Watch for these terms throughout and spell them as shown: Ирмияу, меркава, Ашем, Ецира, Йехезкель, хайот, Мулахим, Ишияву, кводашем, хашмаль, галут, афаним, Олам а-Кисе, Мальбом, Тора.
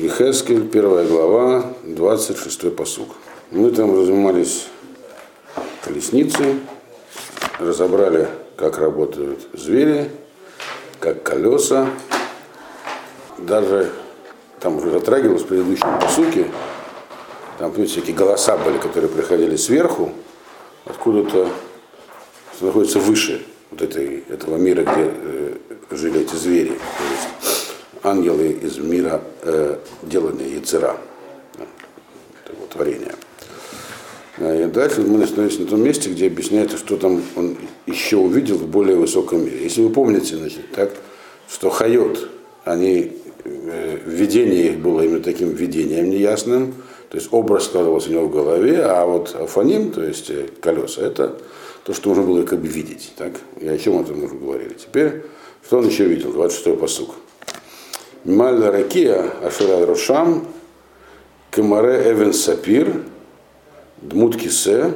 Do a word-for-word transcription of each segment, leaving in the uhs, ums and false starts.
Йехезкель, первая глава, двадцать шестой пасук. Мы там занимались колесницей, разобрали, как работают звери, как колеса. Даже там уже затрагивалось в предыдущем пасуке. Там, помните, всякие голоса были, которые приходили сверху, откуда-то находится выше вот этой, этого мира, где э, жили эти звери. То есть ангелы из мира, э, деланные Ецира, этого творения. И дальше мы остановились на том месте, где объясняется, что там он еще увидел в более высоком мире. Если вы помните, значит, так, что хайот, они, э, видение их было именно таким видением неясным, то есть образ складывался у него в голове, а вот афаним, то есть колеса, это то, что нужно было как бы видеть. Так? И о чем это мы уже говорили. Теперь, что он еще видел? двадцать шестой пасук. Мальда ракия ашера рошам камаре эвен сапир дмут кисе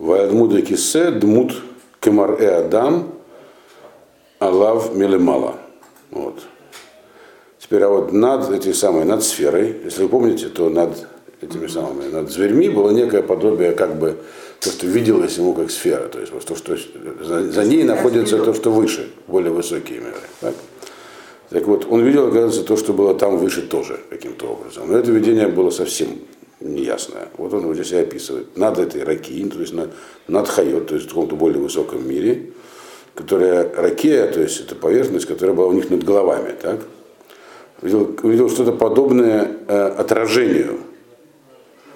ваядмуда кисе дмут камар э адам алав мелемала. Вот. Теперь, а вот над этой самой, над сферой, если вы помните, то над этими самыми, над зверьми было некое подобие, как бы, то, что виделось ему как сфера, то есть то, что за, за ней находится то, что выше, более высокие миры. Так, так вот, он видел, оказывается, то, что было там выше тоже, каким-то образом. Но это видение было совсем неясное. Вот он его здесь и описывает. Над этой ракией, то есть над, над хайот, то есть в каком-то более высоком мире, которая ракея, то есть это поверхность, которая была у них над головами, так? Увидел, увидел что-то подобное э, отражению,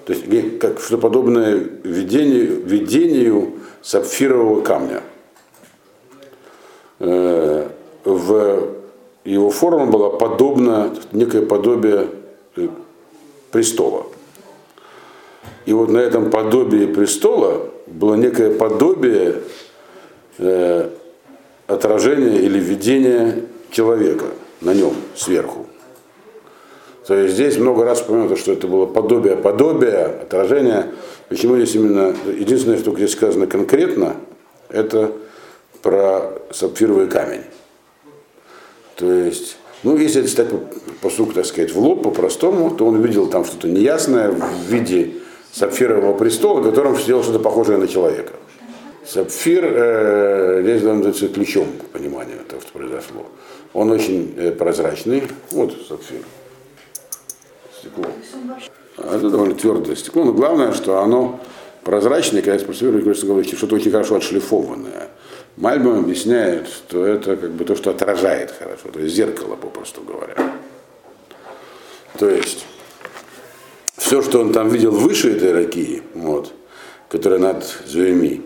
то есть как, что-то подобное видению, видению сапфирового камня. Э, в, его форма была подобна, некое подобие э, престола. И вот на этом подобии престола было некое подобие э, отражения или видения человека на нем сверху. То есть здесь много раз вспоминаю, что это было подобие подобия, отражение. Почему здесь именно, единственное, что здесь сказано конкретно, это про сапфировый камень. То есть, ну, если читать пасук, так сказать, в лоб по-простому, то он видел там что-то неясное в виде сапфирового престола, в котором сделал что-то похожее на человека. Сапфир, э, здесь называется ключом к пониманию того, что произошло. Он очень э, прозрачный. Вот сапфир. Стекло. Это довольно твердое стекло, но главное, что оно прозрачное, когда я спросил, что-то очень хорошо отшлифованное. Мальбом объясняет, что это как бы то, что отражает хорошо, то есть зеркало, попросту говоря. То есть все, что он там видел выше этой ракии, вот, которая над зверьми,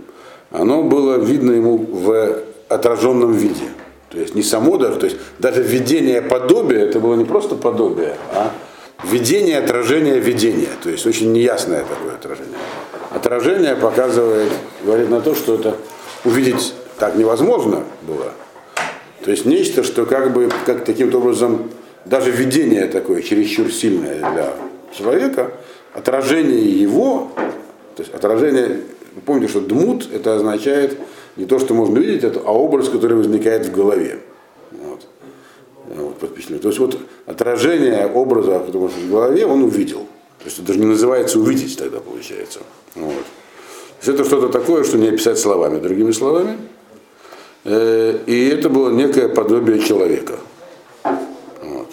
оно было видно ему в отраженном виде. То есть не само даже, то есть даже видение подобия, это было не просто подобие, а видение, отражение, видение. То есть очень неясное такое отражение. Отражение показывает, говорит на то, что это увидеть так невозможно было. То есть нечто, что как бы как таким-то образом, даже видение такое чересчур сильное для человека, отражение его, то есть отражение. Помните, что дмут это означает не то, что можно видеть, а образ, который возникает в голове. Вот. Вот, то есть вот отражение образа, который в голове, он увидел. То есть это даже не называется увидеть тогда получается. Вот. То есть это что-то такое, что не описать словами, другими словами. И это было некое подобие человека. Вот.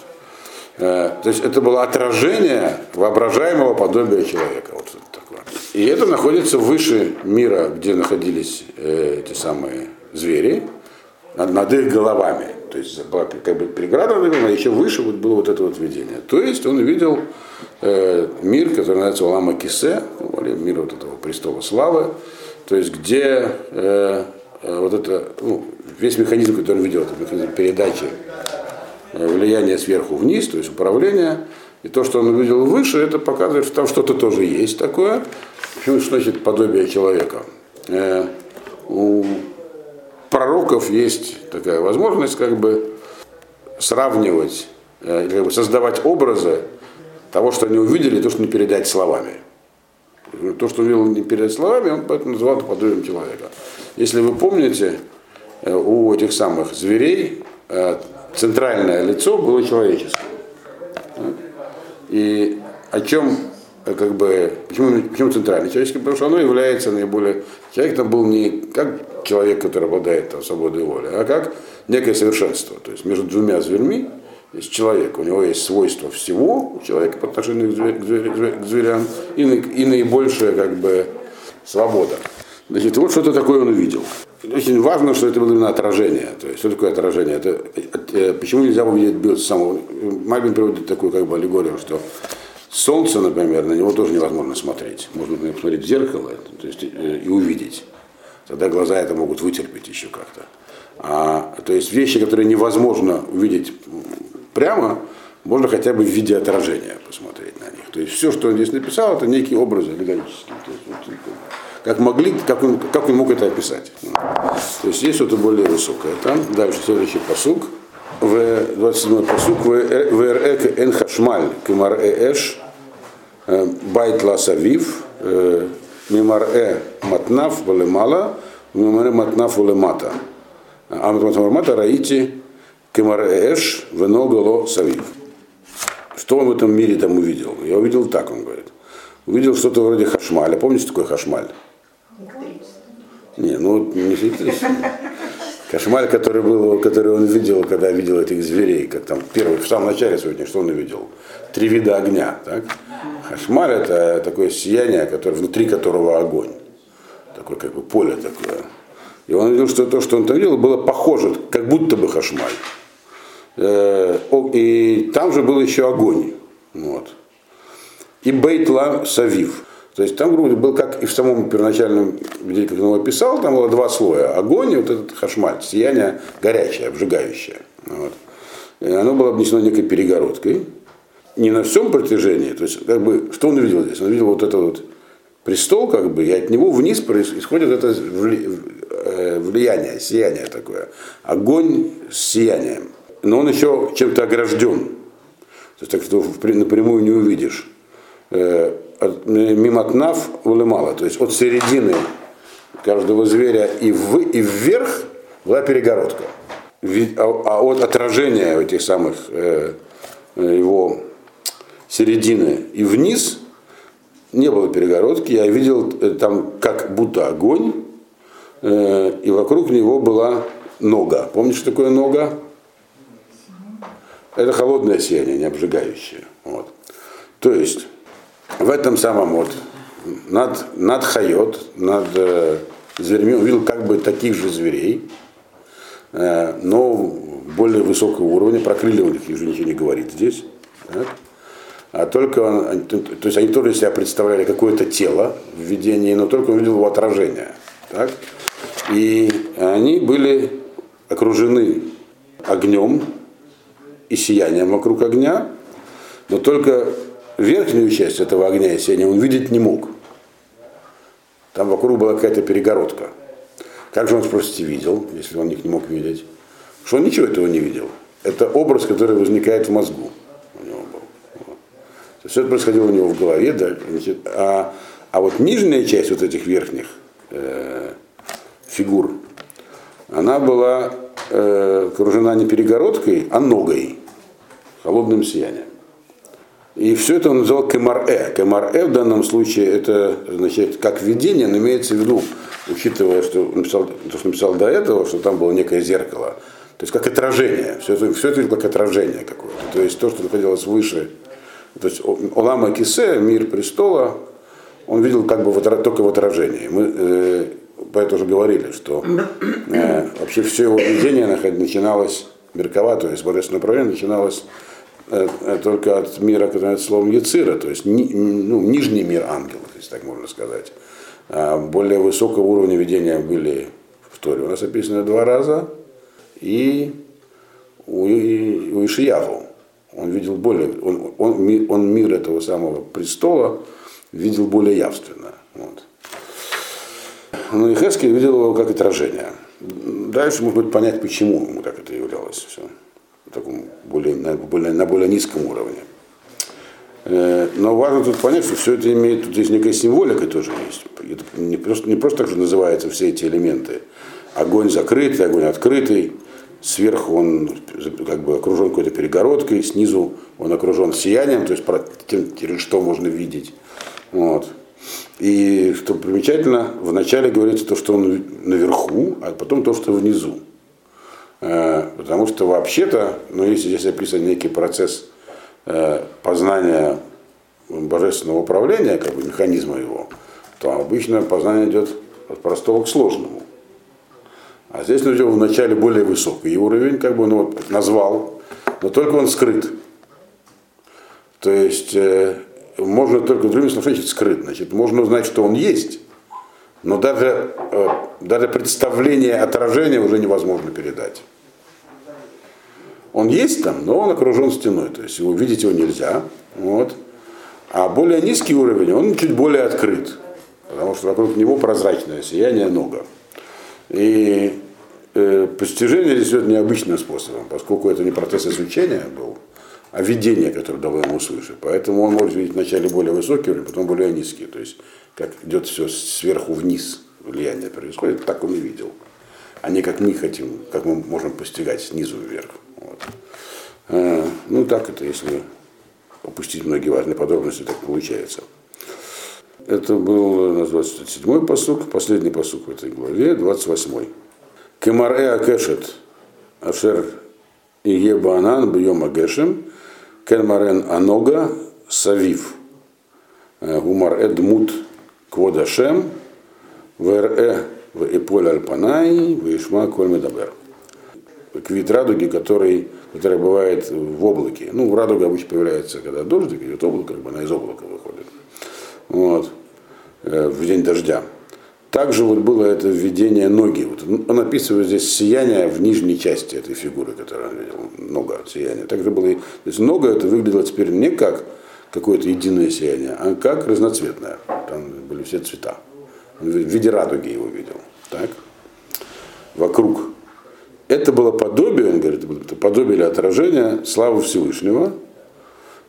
То есть это было отражение воображаемого подобия человека. Вот это такое. И это находится выше мира, где находились э, эти самые звери, над, над их головами. То есть была как бы преграда, наверное, а еще выше вот было вот это вот видение. То есть он видел э, мир, который называется Олам а-Кисе, мир вот этого престола славы, то есть где э, вот это, ну, весь механизм, который он видел, это механизм передачи э, влияния сверху вниз, то есть управление. И то, что он увидел выше, это показывает, что там что-то тоже есть такое. Почему это значит подобие человека? Э, у пророков есть такая возможность как бы сравнивать, э, как бы создавать образы того, что они увидели, и то, что не передать словами. То, что увидел, не передать словами, он поэтому называл это подобием человека. Если вы помните, э, у этих самых зверей э, центральное лицо было человеческое. И о чем, как бы, почему, почему центральный человеческий? Потому что оно является наиболее... Человек там был не как человек, который обладает там свободой воли, а как некое совершенство. То есть между двумя зверьми есть человек. У него есть свойства всего у человека по отношению к, зверь, к, зверь, к зверям и, и наибольшая, как бы, свобода. Значит, вот что-то такое он увидел. Очень важно, что это было именно отражение. То есть, что такое отражение? Это, это, почему нельзя увидеть Билл самого? Мальбин приводит такую, как бы, аллегорию, что солнце, например, на него тоже невозможно смотреть. Можно посмотреть в зеркало, то есть, и увидеть. Тогда глаза это могут вытерпеть еще как-то. А, то есть вещи, которые невозможно увидеть прямо, можно хотя бы в виде отражения посмотреть на них. То есть все, что он здесь написал, это некие образы аллегорические. Как могли, как он, как он мог это описать. То есть есть что-то более высокое. Там дальше следующий пасук. двадцать седьмой пасук. Вэрэк эн хашмаль кэмарэ эш байт ласавив мимарэ матнаф валэмала мимарэ матнаф валэмата аматмат валэмата раити кэмарэ эш вэноголо савив. Что он в этом мире там увидел? Я увидел так, он говорит. Увидел что-то вроде хашмаля. Помните, такой хашмаль? Не, ну не электричество. Кошмаль, который, был, который он видел, когда видел этих зверей, как там первый, в самом начале сегодня, что он увидел? Три вида огня. Так? Хашмаль — это такое сияние, которое, внутри которого огонь. Такое, как бы, поле такое. И он видел, что то, что он там видел, было похоже, как будто бы хашмаль. И там же был еще огонь. Вот. И бейтла савив. То есть там, грубо говоря, был, как и в самом первоначальном, где как он его писал, там было два слоя. Огонь и вот этот хашмаль, сияние горячее, обжигающее. Вот. И оно было обнесено некой перегородкой. Не на всем протяжении. То есть, как бы, что он увидел здесь? Он увидел вот этот вот престол, как бы, и от него вниз происходит это влияние, сияние такое. Огонь с сиянием. Но он еще чем-то огражден. То есть, так что напрямую не увидишь. Мимотнав улымала, то есть от середины каждого зверя и, в, и вверх была перегородка. А от отражения этих самых его середины и вниз не было перегородки. Я видел там как будто огонь, и вокруг него была нога. Помнишь, что такое нога? Это холодное сияние, не обжигающее. Вот. То есть в этом самом вот над, над хайот, над э, зверьми, увидел как бы таких же зверей, э, но более высокого уровня, про крылья у них уже ничего не говорит здесь. Так? А только он, они, то, то есть они тоже себя представляли какое-то тело в видении, но только он видел его отражение. Так? И они были окружены огнем и сиянием вокруг огня, но только верхнюю часть этого огня и сияния он видеть не мог. Там вокруг была какая-то перегородка. Как же он, спросите, видел, если он их не мог видеть? Что он ничего этого не видел. Это образ, который возникает в мозгу. У него был. Вот. То есть все это происходило у него в голове. Да? Значит, а, а вот нижняя часть вот этих верхних э, фигур, она была э, окружена не перегородкой, а ногой, холодным сиянием. И все это он называл кэмар-э. Кэмар-э в данном случае это означает как видение, но имеется в виду, учитывая, что написал, то, что написал до этого, что там было некое зеркало. То есть как отражение. Все это, все это как отражение какое-то. То есть то, что находилось выше. То есть Олам а-Кисе, мир престола, он видел как бы в, только в отражении. Мы э, про это уже говорили, что э, вообще все его видение начиналось меркава, то есть божественное проявление начиналось только от мира, который называется словом Ецира, то есть ни, ну, нижний мир ангелов, если так можно сказать. А более высокого уровня видения были в Торе. У нас описано два раза. И у, и, у Ишияву. Он видел более, он, он, он мир этого самого престола видел более явственно. Вот. Но Йехезкель видел его как отражение. Дальше, может быть, понять, почему ему так это являлось все. Таком более, на, более, на более низком уровне. Э, но важно тут понять, что все это имеет, тут есть некая символика тоже есть. Это не просто, не просто так же называются все эти элементы. Огонь закрытый, огонь открытый, сверху он как бы окружен какой-то перегородкой, снизу он окружен сиянием, то есть тем, что можно видеть. Вот. И что примечательно, вначале говорится то, что он наверху, а потом то, что внизу. Потому что вообще-то, ну, если здесь описан некий процесс познания божественного управления, как бы механизма его, то обычно познание идет от простого к сложному. А здесь мы идем вначале более высокий уровень, как бы он его назвал, но только он скрыт. То есть э, можно только другими словами сказать скрыт. Значит, можно узнать, что он есть, но даже, э, даже представление отражения уже невозможно передать. Он есть там, но он окружен стеной, то есть увидеть его нельзя. Вот. А более низкий уровень, он чуть более открыт, потому что вокруг него прозрачное сияние много. И э, постижение здесь идет необычным способом, поскольку это не процесс изучения был, а видение, которое дало ему свыше. Поэтому он может видеть вначале более высокий уровень, потом более низкий. То есть, как идет все сверху вниз, влияние происходит, так он и видел. А не как мы хотим, как мы можем постигать снизу вверх. Вот. Э, ну, так это, если упустить многие важные подробности, так получается. Это был двадцать седьмой пасук, последний пасук в этой главе, двадцать восьмой. Кемаре акешет, ашер иеба анан бьема гешем, кемарен анога савив, гумар эдмут кводашем, верэ в эполь альпанай, вишма коль медабер. Вид радуги, который, который бывает в облаке. Ну, радуга обычно появляется, когда дождик идет, облако, как бы она из облака выходит. Вот, в день дождя. Также вот было это введение ноги. Вот он описывает здесь сияние в нижней части этой фигуры, которую он видел. Нога, сияние. Также было и... То есть нога это выглядело теперь не как какое-то единое сияние, а как разноцветное. Там были все цвета. Он в виде радуги его видел. Так? Вокруг. Это было подобие, он говорит, это подобие или отражение славы Всевышнего.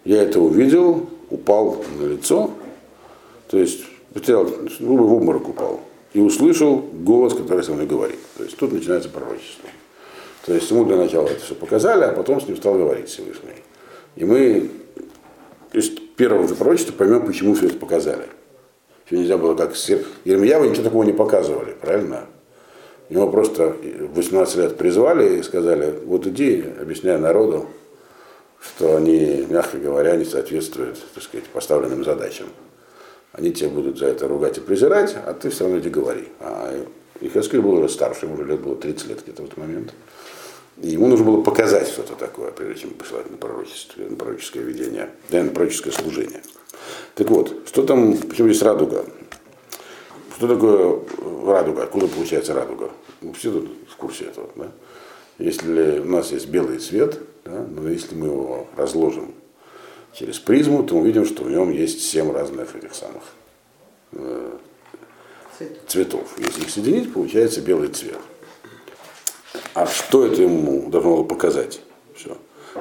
Я это увидел, упал на лицо. То есть потерял, в обморок упал. И услышал голос, который со мной говорит. То есть тут начинается пророчество. То есть ему для начала это все показали, а потом с ним стал говорить Всевышний. И мы из первого же пророчества поймем, почему все это показали. Все нельзя было как с Ирмияу, ничего такого не показывали, правильно? Его просто восемнадцать лет призвали и сказали, вот иди, объясняй народу, что они, мягко говоря, не соответствуют, так сказать, поставленным задачам. Они тебя будут за это ругать и презирать, а ты все равно иди говори. А Йехезкель был уже старше, ему лет было тридцать лет где-то в этот момент. И ему нужно было показать что-то такое, прежде чем посылать на пророчество, на пророческое видение, да, на пророческое служение. Так вот, что там, почему здесь радуга? Что такое радуга? Откуда получается радуга? Мы все тут в курсе этого, да? Если у нас есть белый цвет, да, но если мы его разложим через призму, то мы видим, что в нем есть семь разных этих самых э, цветов. Если их соединить, получается белый цвет. А что это ему должно было показать? Все.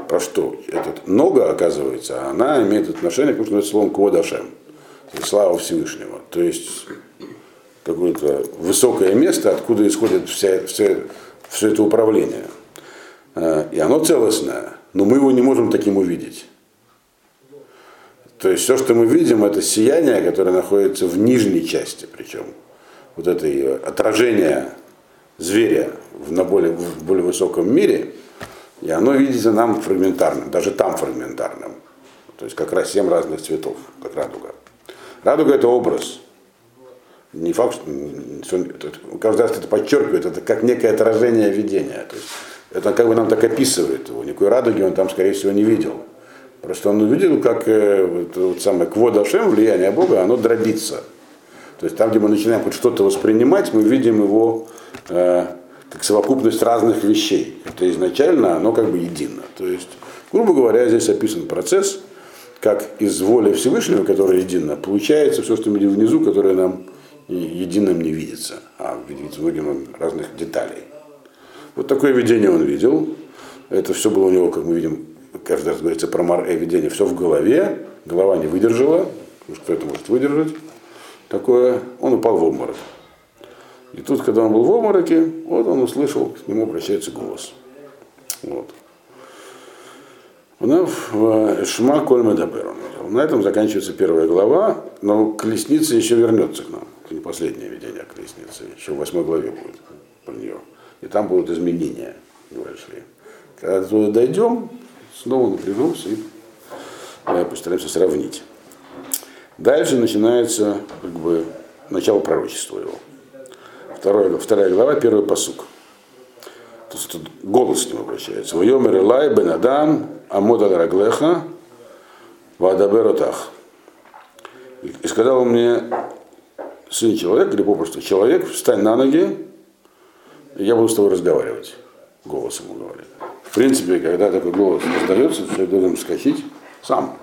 Про что? Этот нога, оказывается, она имеет отношение к этому слову кводашем. Слава Всевышнего. То есть какое-то высокое место, откуда исходит вся, вся, все это управление. И оно целостное, но мы его не можем таким увидеть. То есть все, что мы видим, это сияние, которое находится в нижней части, причем вот это ее отражение зверя в, на более, в более высоком мире, и оно видится нам фрагментарным, даже там фрагментарным. То есть как раз семь разных цветов, как радуга. Радуга это образ. Не факт, что каждый раз это подчеркивает, это как некое отражение видения. То есть это как бы нам так описывает его. Никакой радуги он там, скорее всего, не видел. Просто он увидел, как вот самое кводашем, влияние Бога, оно дробится. То есть там, где мы начинаем хоть что-то воспринимать, мы видим его э, как совокупность разных вещей. Это изначально оно как бы едино. То есть, грубо говоря, здесь описан процесс, как из воли Всевышнего, которая едина, получается все, что мы видим внизу, которое нам единым не видится, а видится многим разных деталей. Вот такое видение он видел. Это все было у него, как мы видим, каждый раз говорится про мар-э видение, все в голове, голова не выдержала, потому что это может выдержать, такое, он упал в обморок. И тут, когда он был в обмороке, вот он услышал, к нему обращается голос. Вот. На этом заканчивается первая глава, но колесница еще вернется к нам. Это не последнее видение о колеснице, еще в восьмой главе будет про нее. И там будут изменения небольшие. Когда туда дойдем, снова напряжемся и постараемся сравнить. Дальше начинается как бы начало пророчества его. Вторая, вторая глава, первый пасук. То есть тут голос с ним обращается. Вайомер Элай бен Адам амод аль раглеха ваадабер отах. И сказал мне сын человек, или попросту человек, встань на ноги, и я буду с тобой разговаривать. Голос ему говорит. В принципе, когда такой голос раздается, человек должен вскочить сам.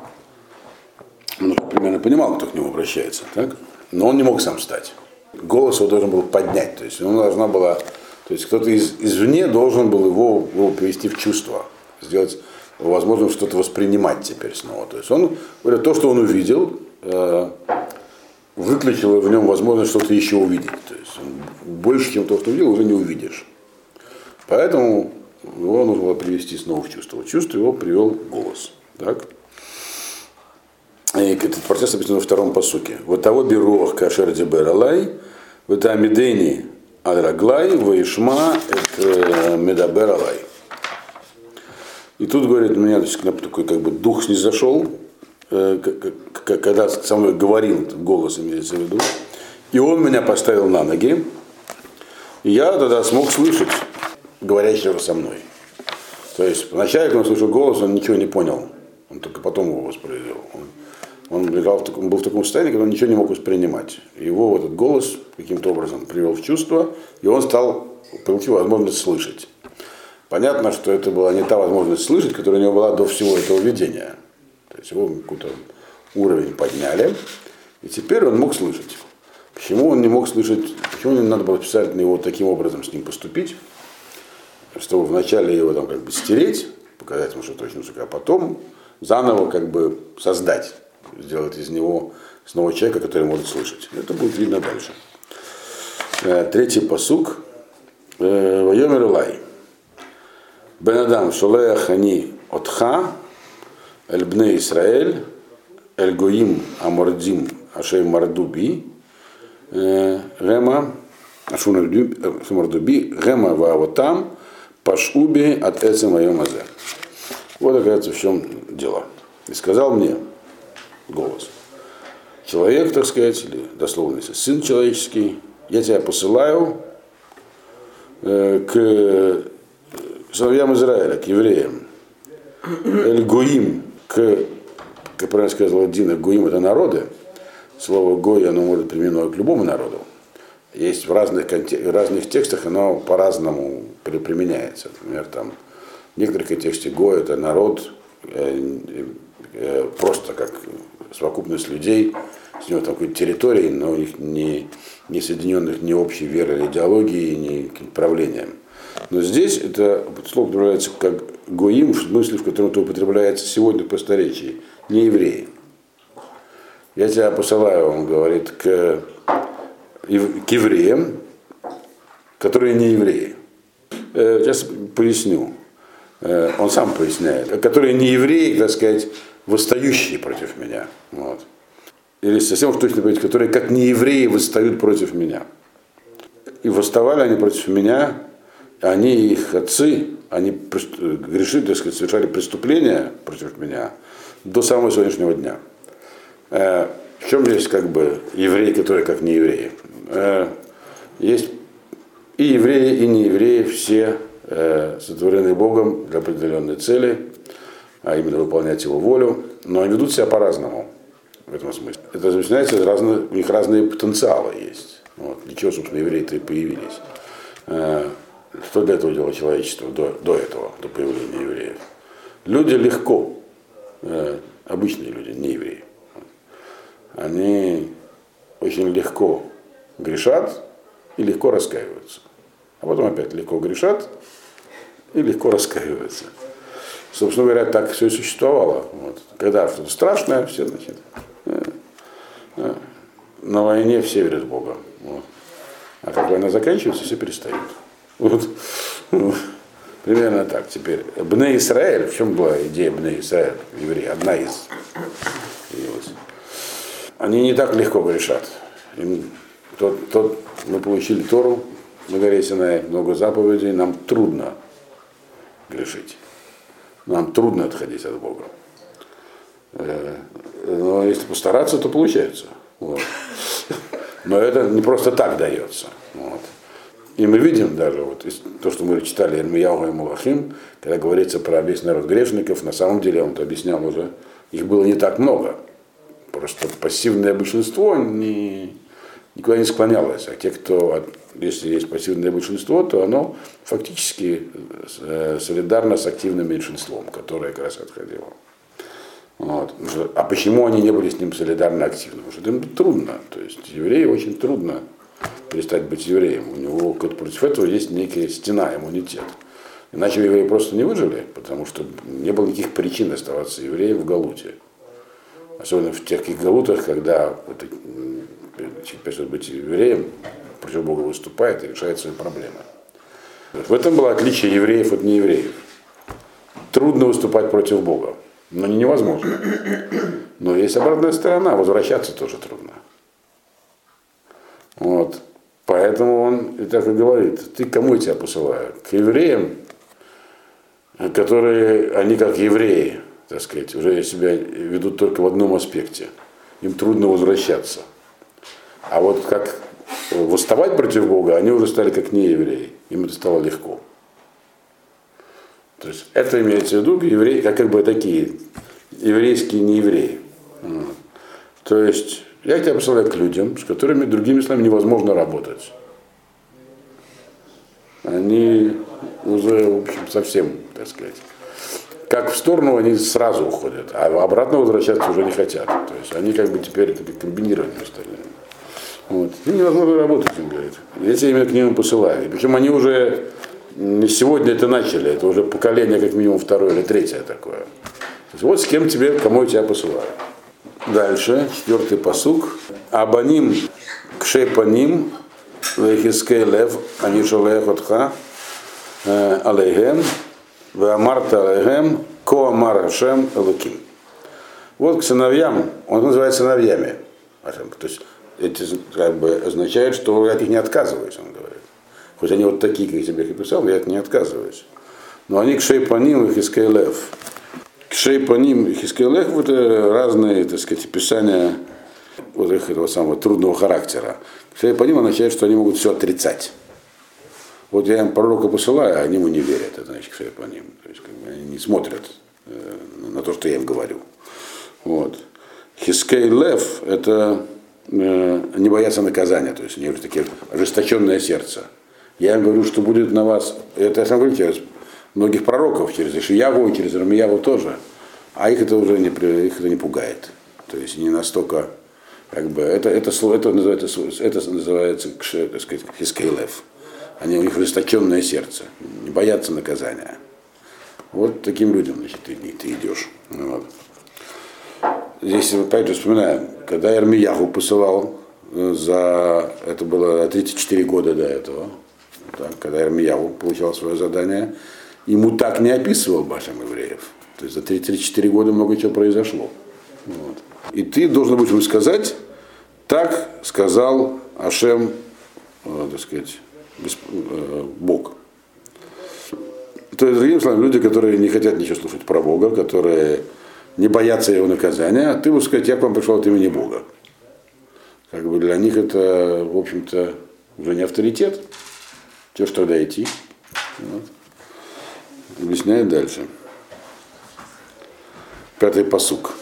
Он примерно понимал, кто к нему обращается, так? Но он не мог сам встать. Голос его должен был поднять, то есть он должна была, то есть кто-то из, извне должен был его, его привести в чувство, сделать возможным что-то воспринимать теперь снова. То есть он, говорит, то, что он увидел, э, выключило в нем возможность что-то еще увидеть. То есть он больше, чем то, что увидел, уже не увидишь. Поэтому его нужно было привести снова в чувство. Чувство его привел голос. Так? И этот процесс описан во втором пасуке. Вот того беруах кашер дибер алай, вот та медени адраглай, ваишма это медабер алай. И тут, говорит, у меня такой как бы дух снизошел, когда со мной говорил голос, имеется в виду. И он меня поставил на ноги, и я тогда смог слышать говорящего со мной. То есть вначале, когда он слышал голос, он ничего не понял. Он только потом его воспроизвел. Он, он, лежал в таком, он был в таком состоянии, когда он ничего не мог воспринимать. Его вот этот голос каким-то образом привел в чувство, и он стал, получил возможность слышать. Понятно, что это была не та возможность слышать, которая у него была до всего этого видения. То есть его какой-то уровень подняли, и теперь он мог слышать. Почему он не мог слышать, почему не надо было специально его таким образом с ним поступить, чтобы вначале его там как бы стереть, показать ему, что точно сука, а потом заново как бы создать, сделать из него снова человека, который может слышать. Это будет видно дальше. Третий пасук. Вайомер Элай. Бен Адам шолеах ани отха, эль бней Исраэль, эль гоим амордим ашей мардуби, гема, ашей мардуби, гема ваавотам, пашуби от эце моем азе. Вот, оказывается, в чем дело. И сказал мне голос. Человек, так сказать, или дословно, сын человеческий, я тебя посылаю к сыновьям Израиля, к евреям. Эль-Гуим, к, как правильно сказала Дина, Гуим это народы. Слово Гой, оно может применено к любому народу. Есть в разных, в разных текстах, оно по-разному применяется. Например, там в некоторых контекстах Гой это народ, э, э, просто как совокупность людей, с него такой территории, но их не, не соединенных ни общей верой или идеологией, ни правлением. Но здесь это слово употребляется как Гоим, в смысле, в котором это употребляется сегодня в просторечии, не евреи. Я тебя посылаю, он говорит, к, к евреям, которые не евреи. Сейчас поясню. Он сам поясняет. Которые не евреи, так сказать, восстающие против меня. Вот. Или совсем уж точно говорить, которые как не евреи восстают против меня. И восставали они против меня, они их отцы, они грешили, так сказать, совершали преступления против меня до самого сегодняшнего дня. В чем здесь как бы евреи, которые как не евреи? Есть и евреи, и не евреи, все сотворены Богом для определенной цели, а именно выполнять его волю, но они ведут себя по-разному в этом смысле. Это объясняется, разные, у них разные потенциалы есть. Вот. Для чего, собственно, евреи-то и появились. Что для этого делало человечество до, до этого, до появления евреев? Люди легко, э, обычные люди, не евреи, они очень легко грешат и легко раскаиваются. А потом опять легко грешат и легко раскаиваются. Собственно говоря, так все и существовало. Вот. Когда что-то страшное, все, значит, э, э, на войне все верят в Бога. Вот. А как война заканчивается, все перестают. Вот. Примерно так. Теперь Бней Исраиль, в чем была идея Бней Исраиль, евреи, одна из. Они не так легко грешат. Им, тот, тот, мы получили Тору на Горе Синай, много заповедей, нам трудно грешить. Нам трудно отходить от Бога. Но если постараться, то получается. Вот. Но это не просто так дается. Вот. И мы видим даже, вот, то, что мы читали Ирмияу и Мулахим, когда говорится про весь народ грешников, на самом деле он объяснял уже, их было не так много. Просто пассивное большинство не, никуда не склонялось. А те, кто, если есть пассивное большинство, то оно фактически солидарно с активным меньшинством, которое как раз отходило. Вот. А почему они не были с ним солидарно активны? Потому что им трудно. То есть еврею очень трудно перестать быть евреем. У него против этого есть некая стена, иммунитет. Иначе евреи просто не выжили, потому что не было никаких причин оставаться евреем в галуте. Особенно в тех галутах, когда человек перестает быть евреем, против Бога выступает и решает свои проблемы. В этом было отличие евреев от неевреев. Трудно выступать против Бога. Но не невозможно. Но есть обратная сторона, возвращаться тоже трудно. Вот. Поэтому он и так и говорит, ты кому я тебя посылаю? К евреям, которые, они как евреи, так сказать, уже себя ведут только в одном аспекте. Им трудно возвращаться. А вот как восставать против Бога, они уже стали как неевреи. Им это стало легко. То есть это имеется в виду евреи, как, как бы такие еврейские неевреи. Вот. То есть я тебя посылаю к людям, с которыми другими словами невозможно работать. Они уже, в общем, совсем, так сказать, как в сторону они сразу уходят, а обратно возвращаться уже не хотят. То есть они как бы теперь как комбинированные стали. Вот. Им невозможно работать, он говорит. Я тебя именно к ним посылаю. Причем они уже не сегодня это начали, это уже поколение как минимум второе или третье такое. То есть вот с кем тебе, кому я тебя посылаю. Дальше, четвертый пасук. Абаним кшепаним лехискей лев анишалех отха алейхем веамарта алейхем коамар ашем элаким. Вот к сыновьям, он называет сыновьями. То есть это как бы означает, что от них не отказываюсь, он говорит. Хоть они вот такие, как я тебе их писал, я от них не отказываюсь. Но они кшейпаним и хискейлев. Кшейпаним и хискейлев – это разные, так сказать, описания вот их этого самого трудного характера. Кшейпаним означает, что они могут все отрицать. Вот я им пророка посылаю, а они ему не верят. Это значит кшейпаним. То есть как бы, они не смотрят на то, что я им говорю. Вот. Хискейлев – это э, не боятся наказания. То есть у них такие ожесточенное сердце. Я им говорю, что будет на вас, это я сам говорю через многих пророков, через Ишияву, через Ирмияву тоже, а их это уже не, их это не пугает. То есть не настолько, как бы, это, это, это называется, это называется, так сказать, хискейлев. Они, у них расточенное сердце, не боятся наказания. Вот таким людям, значит, ты, ты идешь. Вот. Здесь, опять же, вспоминаю, когда Ирмияву посылал, за, это было тридцать четыре года до этого, так, когда Ирмияу получал свое задание, ему так не описывал Башам евреев. То есть за тридцать четыре года много чего произошло. Вот. И ты должен будешь высказать, так сказал Ашем, э, так сказать, Госп... э, Бог. То есть, другими словами, люди, которые не хотят ничего слушать про Бога, которые не боятся его наказания, а ты будешь сказать, я к вам пришел от имени Бога. Как бы для них это, в общем-то, уже не авторитет. Чего ж тогда идти? Вот. Объясняет дальше. Пятый пасук.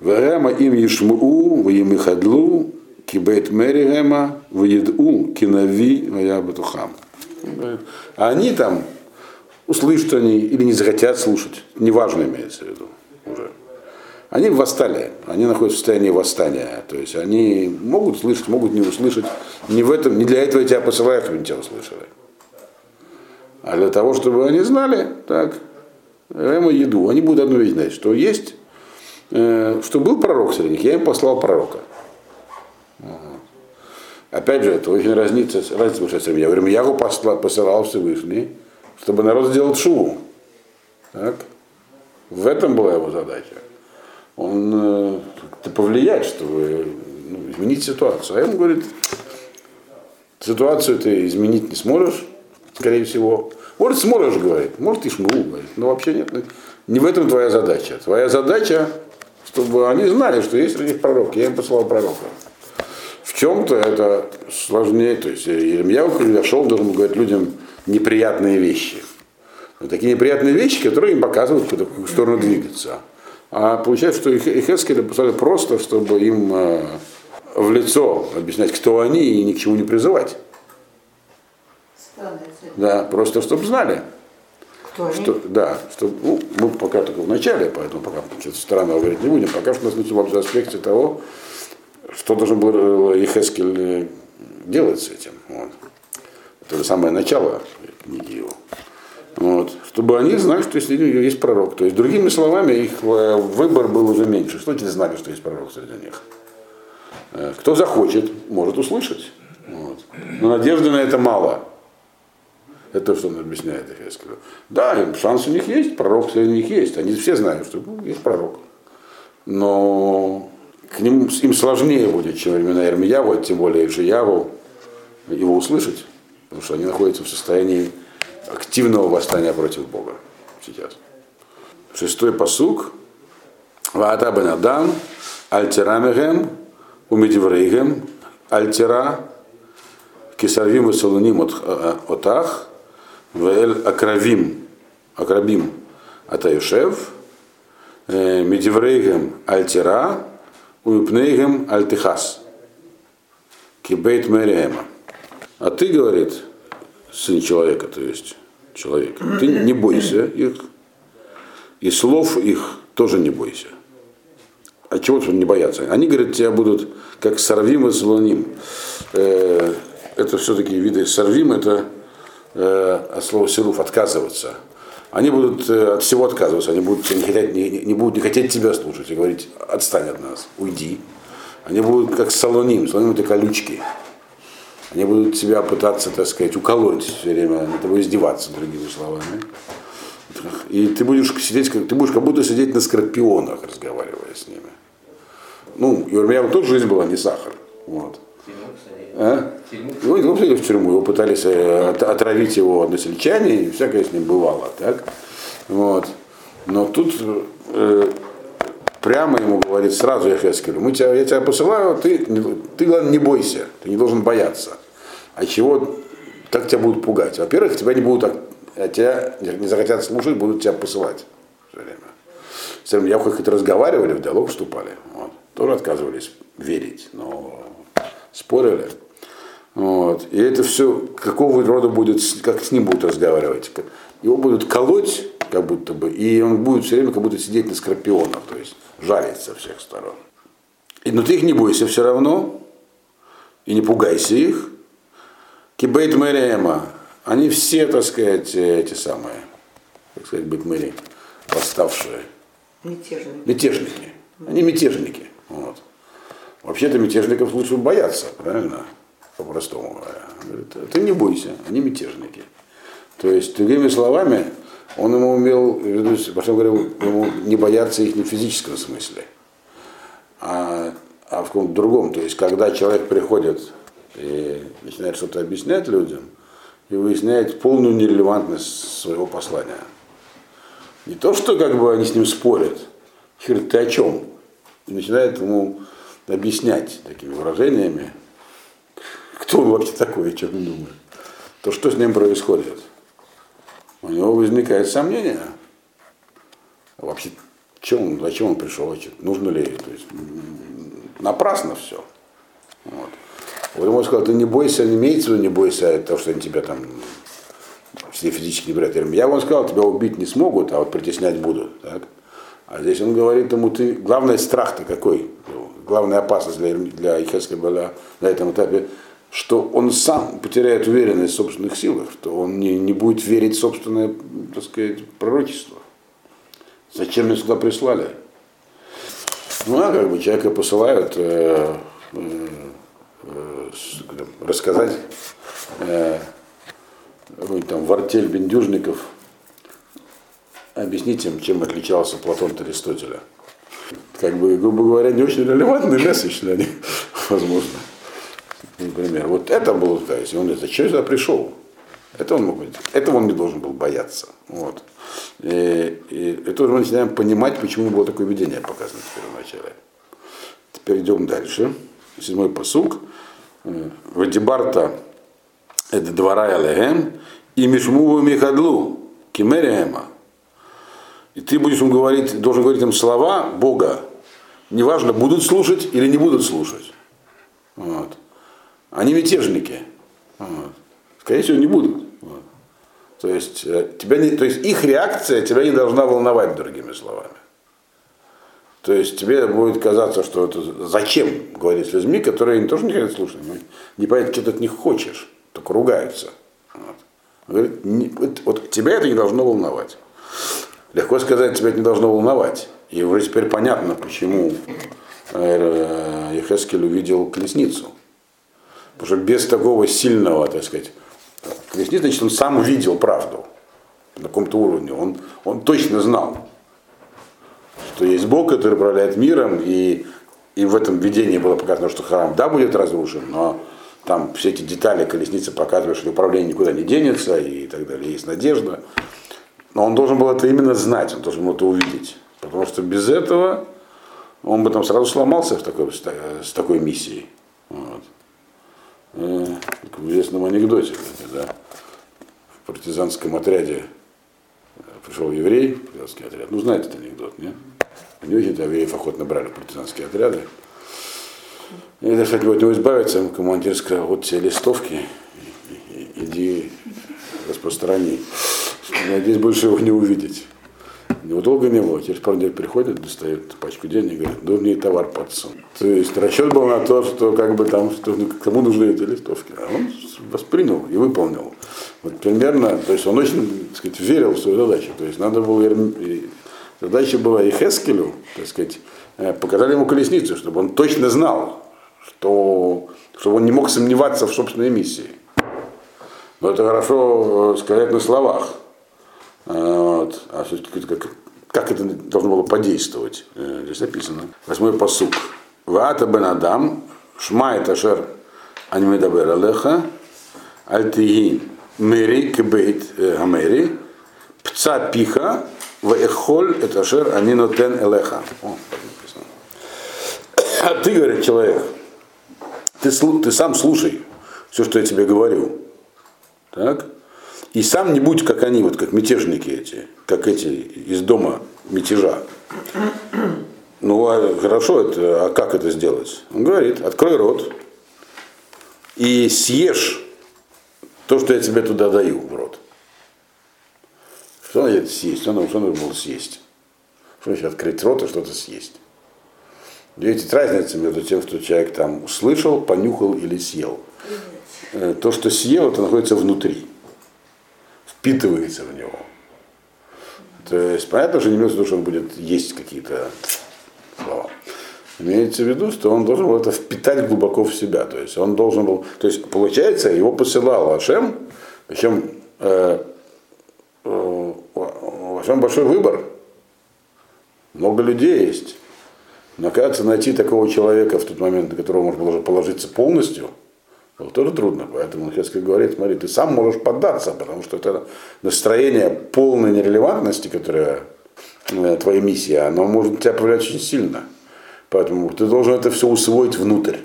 Варема им ешмуу, ваим ихадлу, кибейт меригема, ваеду, кинави, ваябатухам. А они там, услышат они или не захотят слушать, неважно имеется в виду уже. Они восстали, они находятся в состоянии восстания. То есть они могут слышать, могут не услышать. Не, в этом, не для этого я тебя посылаю, чтобы они тебя услышали. А для того, чтобы они знали, так, эмо еду. Они будут одно ведь знать, что есть, э, что был пророк среди них, я им послал пророка. Ага. Опять же, это очень разница, разница большая. Я говорю, я его посылал Всевышний, чтобы народ сделал тшуву. Так? В этом была его задача. Он э, повлияет, чтобы ну, изменить ситуацию. А ему говорит, ситуацию ты изменить не сможешь, скорее всего. Может, сможешь, говорит, может, и шмуру, говорит. Но вообще нет, не в этом твоя задача. Твоя задача, чтобы они знали, что есть среди них пророк. Я им послал пророка. В чем-то это сложнее. То есть Ирмияу пришел, должен говорить людям неприятные вещи. Вот такие неприятные вещи, которые им показывают, в какую сторону двигаться. А получается, что Йехезкеля поставили просто, чтобы им э, в лицо объяснять, кто они, и ни к чему не призывать. Да, просто чтобы знали. Кто они? Что, да, что, ну, мы пока только в начале, поэтому пока странно говорить не будем. Пока что у нас начало в аспекте того, что должен был Йехезкель делать с этим. Вот. Это же самое начало книги его. Вот. Чтобы они знали, что среди них есть пророк. То есть, другими словами, их выбор был уже меньше. Что они знали, что есть пророк среди них? Кто захочет, может услышать. Вот. Но надежды на это мало. Это то, что он объясняет. Я скажу. Да, шанс у них есть, пророк среди них есть. Они все знают, что есть пророк. Но к ним, им сложнее будет, чем времена Ирмияу, тем более Ишияву, его услышать. Потому что они находятся в состоянии активного восстания против Бога сейчас. Шестой пасук. Ваата бен Адам, альтера мегем, умидиврейгем, альтера, кисарвим и солуним отах, вэль акравим, акрабим атаюшев, медиврейгем альтера, умипнейгем альтихас, кибейт мэриэма. А ты, говорит, сын человека, то есть человек. Ты не бойся их, и слов их тоже не бойся. А чего-то не боятся. Они, говорят, тебя будут как сорвим и солоним. Это все-таки виды сорвим, это от слова сируф, отказываться. Они будут от всего отказываться, они будут не, хотят, не, не будут не хотеть тебя слушать и говорить, отстань от нас, уйди. Они будут как солоним, солоним это колючки. Они будут тебя пытаться, так сказать, уколоть все время, на тобой издеваться, другими словами. И ты будешь сидеть, ты будешь как будто сидеть на скорпионах, разговаривая с ними. Ну, и у меня вот тоже жизнь была, не сахар. Вот. А? Его не посадили в тюрьму, его пытались отравить его односельчане, и всякое с ним бывало, так? Вот. Но тут э, прямо ему говорит сразу Йехезкелю, мы тебя, я тебя посылаю, ты, ты, главное, не бойся, ты не должен бояться. А чего так тебя будут пугать? Во-первых, тебя не будут, а тебя не захотят слушать, будут тебя посылать все время. Все время я хоть разговаривали, в диалог вступали. Вот. Тоже отказывались верить, но спорили. Вот. И это все, какого рода будет, как с ним будут разговаривать. Его будут колоть, как будто бы, и он будет все время как будто сидеть на скорпионах, то есть жарить со всех сторон. И, но ты их не бойся все равно, и не пугайся их. Кибейт мэриэма, они все, так сказать, эти самые, так сказать, бейт мэри, восставшие. Мятежники. Мятежники. Они мятежники. Вот. Вообще-то мятежников лучше бояться, правильно? По-простому говоря. Ты не бойся, они мятежники. То есть, другими словами, он ему умел, потом говорил, ему не бояться их не в физическом смысле, а, а в каком-то другом. То есть, когда человек приходит и начинает что-то объяснять людям, и выясняет полную нерелевантность своего послания. Не то, что как бы они с ним спорят, говорит, ты о чем? И начинает ему объяснять такими выражениями, кто он вообще такой, о чем он думает, то что с ним происходит. У него возникает сомнение, а вообще, чем, зачем он пришел, нужно ли, то есть напрасно все. Вот. Поэтому он сказал, ты не бойся, не имеется в виду, не бойся того, что они тебя там все физически не брят. Я вам сказал, тебя убить не смогут, а вот притеснять будут. Так? А здесь он говорит ему, ты, главное страх-то какой, главная опасность для, для Йехезкеля была на этом этапе, что он сам потеряет уверенность в собственных силах, что он не, не будет верить в собственное, так сказать, пророчество. Зачем меня сюда прислали? Ну, а как бы человека посылают э, э, э, рассказать э, какой-нибудь там вартель бендюжников, объясните им, чем отличался Платон от Аристотеля. Как бы, грубо говоря, не очень релевантные лесочные они, возможно. Например, вот это было, то есть, он это, что сюда пришел? Это он мог быть, этого он не должен был бояться. Вот. И, и, и тут мы начинаем понимать, почему было такое видение показано в первом начале. Теперь идем дальше. Седьмой пасук. Вадибарта это двора Элехем, и Мишмуву Михадлу, Кимериема. И ты будешь им говорить, должен говорить им слова Бога. Неважно, будут слушать или не будут слушать. Вот. Они мятежники. Вот. Скорее всего, не будут. Вот. То есть, тебя не, то есть их реакция тебя не должна волновать, другими словами. То есть тебе будет казаться, что это зачем говорить с людьми, которые им тоже не хотят слушать, не понятно, что ты от них хочешь, только ругаются. Вот. Говорит, не, вот тебя это не должно волновать. Легко сказать, тебя это не должно волновать. И уже теперь понятно, почему Йехезкель увидел колесницу. Потому что без такого сильного, так сказать, колесницы, значит, он сам увидел правду на каком-то уровне. Он, он точно знал, что есть Бог, который управляет миром, и, и в этом видении было показано, что храм, да, будет разрушен, но там все эти детали колесницы показывают, что управление никуда не денется, и так далее, есть надежда. Но он должен был это именно знать, он должен был это увидеть. Потому что без этого он бы там сразу сломался в такой, с такой миссией. Вот. Как в известном анекдоте, когда в партизанском отряде пришел еврей, партизанский отряд, ну знаете этот анекдот, нет? Не очень-то евреев охотно брали партизанские отряды. И даже хотел от него избавиться, командир сказал, вот тебе листовки, иди распространи. Надеюсь, больше его не увидеть. Его долго не было. Через пару недель приходит, достает пачку денег и говорит, ну мне и товар подсунул. То есть расчет был на то, что как бы там, что, ну, кому нужны эти листовки. А он воспринял и выполнил. Вот примерно, то есть он очень, так сказать, верил в свою задачу. То есть надо было, задача была Йехезкелю, так сказать, показали ему колесницу, чтобы он точно знал, что, чтобы он не мог сомневаться в собственной миссии. Но это хорошо сказать на словах. Вот. А как, как это должно было подействовать? Здесь написано. Восьмой пасук. Ваата бенадам, шма это шер анимедабер алеха, альтиги мери кебейт амери, пца пиха, ваэхоль это шер анинотен элеха. О, так написано. А ты, говорит человек, ты, ты сам слушай все, что я тебе говорю. Так? И сам не будь, как они, вот как мятежники эти, как эти из дома мятежа. Ну, а хорошо, это, а как это сделать? Он говорит, открой рот и съешь то, что я тебе туда даю в рот. Что надо съесть? Что нужно было съесть? Что значит открыть рот и что-то съесть? Видите, разница между тем, что человек там услышал, понюхал или съел. То, что съел, это находится внутри. Впитывается в него. То есть понятно, что не имеется в виду, что он будет есть какие-то слова. Имеется в виду, что он должен был это впитать глубоко в себя. То есть он должен был. То есть, получается, его посылал Ашем, причем э, э, у Ашем большой выбор. Много людей есть. Но, оказывается, найти такого человека в тот момент, на которого можно было положиться полностью, было тоже трудно, поэтому Йехезкель говорит, смотри, ты сам можешь поддаться, потому что это настроение полной нерелевантности, которое твоя миссия, оно может тебя повлиять очень сильно. Поэтому ты должен это все усвоить внутрь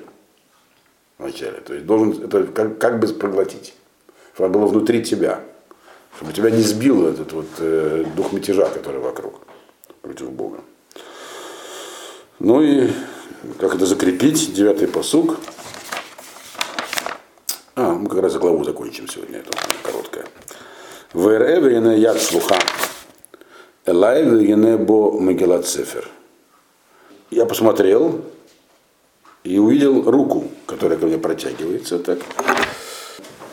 вначале. То есть должен это как, как бы проглотить, чтобы оно было внутри тебя, чтобы тебя не сбил этот вот э, дух мятежа, который вокруг, против Бога. Ну и как это закрепить, девятый пасук. А, мы как раз за главу закончим сегодня, это короткое. Вэре вене яд слуха, элай вене бо мегелат цифер. Я посмотрел и увидел руку, которая ко мне протягивается так.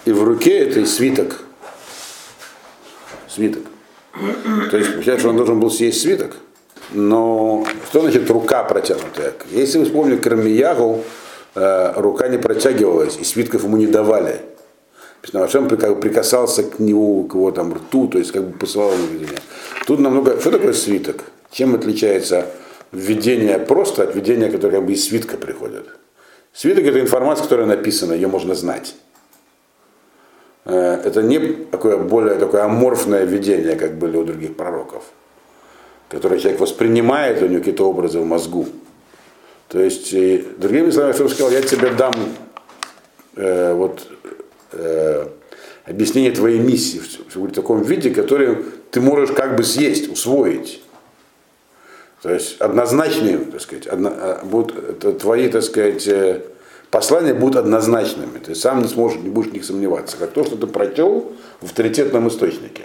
И в руке этой свиток. Свиток. То есть, получается, что он должен был съесть свиток. Но что значит рука протянутая? Если вы вспомните Ирмияу, рука не протягивалась, и свитков ему не давали. Потому что он прикасался к нему, к его там рту, то есть как бы посылал ему видение. Тут намного... Что такое свиток? Чем отличается введение просто от введения, которое как бы из свитка приходит? Свиток — это информация, которая написана, ее можно знать. Это не такое более такое аморфное видение, как были у других пророков, которое человек воспринимает, у него какие-то образы в мозгу. То есть, другими словами, Иисус сказал: я тебе дам э, вот, э, объяснение твоей миссии в, в, в таком виде, которое ты можешь как бы съесть, усвоить. То есть однозначные, так сказать, одно, будут, это твои, так сказать, послания будут однозначными. Ты сам не сможешь, не будешь в них сомневаться. Как то, что ты прочел в авторитетном источнике.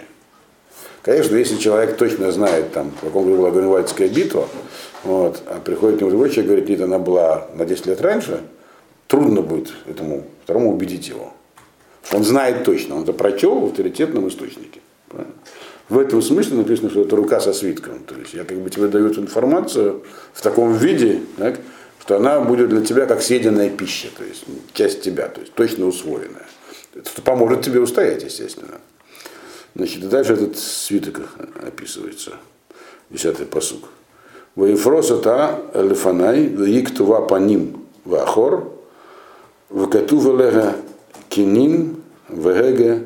Конечно, если человек точно знает, там, в каком была Грюнвальдская битва, вот, а приходит к нему другой человек и говорит: нет, она была на десять лет раньше, трудно будет этому второму убедить его. Он знает точно, он это прочел в авторитетном источнике. Правильно? В этом смысле написано, что это рука со свитком. То есть я как бы тебе даю эту информацию в таком виде, так, что она будет для тебя как съеденная пища, то есть часть тебя, то есть точно усвоенная. Это поможет тебе устоять, естественно. Значит, и дальше этот свиток описывается. Десятый пасук. Ваифросата лефанай, ваиктува паним вахор, вакатувалега киним, веге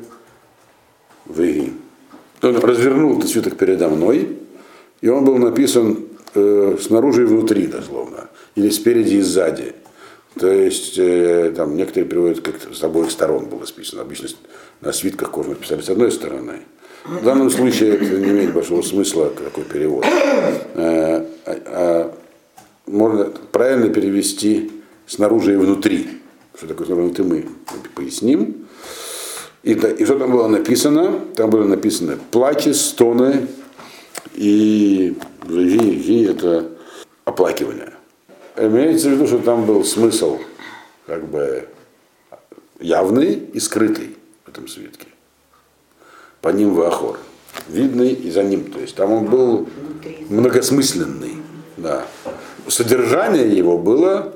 веги. Он развернул этот свиток передо мной, и он был написан э, снаружи и внутри, дословно, или спереди и сзади. То есть, э, там некоторые приводят, как с обоих сторон было списано. Обычно на свитках кожу писали с одной стороны. В данном случае это не имеет большого смысла, какой перевод. Э, э, можно правильно перевести снаружи и внутри. Что такое снаружи и внутри, мы поясним. И, и что там было написано? Там были написаны плачи, стоны и ви, это оплакивание. Имеется в виду, что там был смысл как бы явный и скрытый в этом свитке. По ним вахор. Видный и за ним. То есть там он был многосмысленный. Да. Содержание его было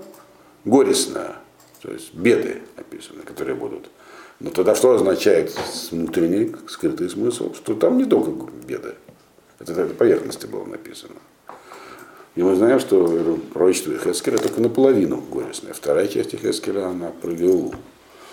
горестное. То есть беды описаны, которые будут. Но тогда что означает внутренний, скрытый смысл? Что там не только беды. Это на поверхности было написано. И мы знаем, что пророчество Йехезкеля только наполовину горестное. Вторая часть Йехезкеля, она про Галут.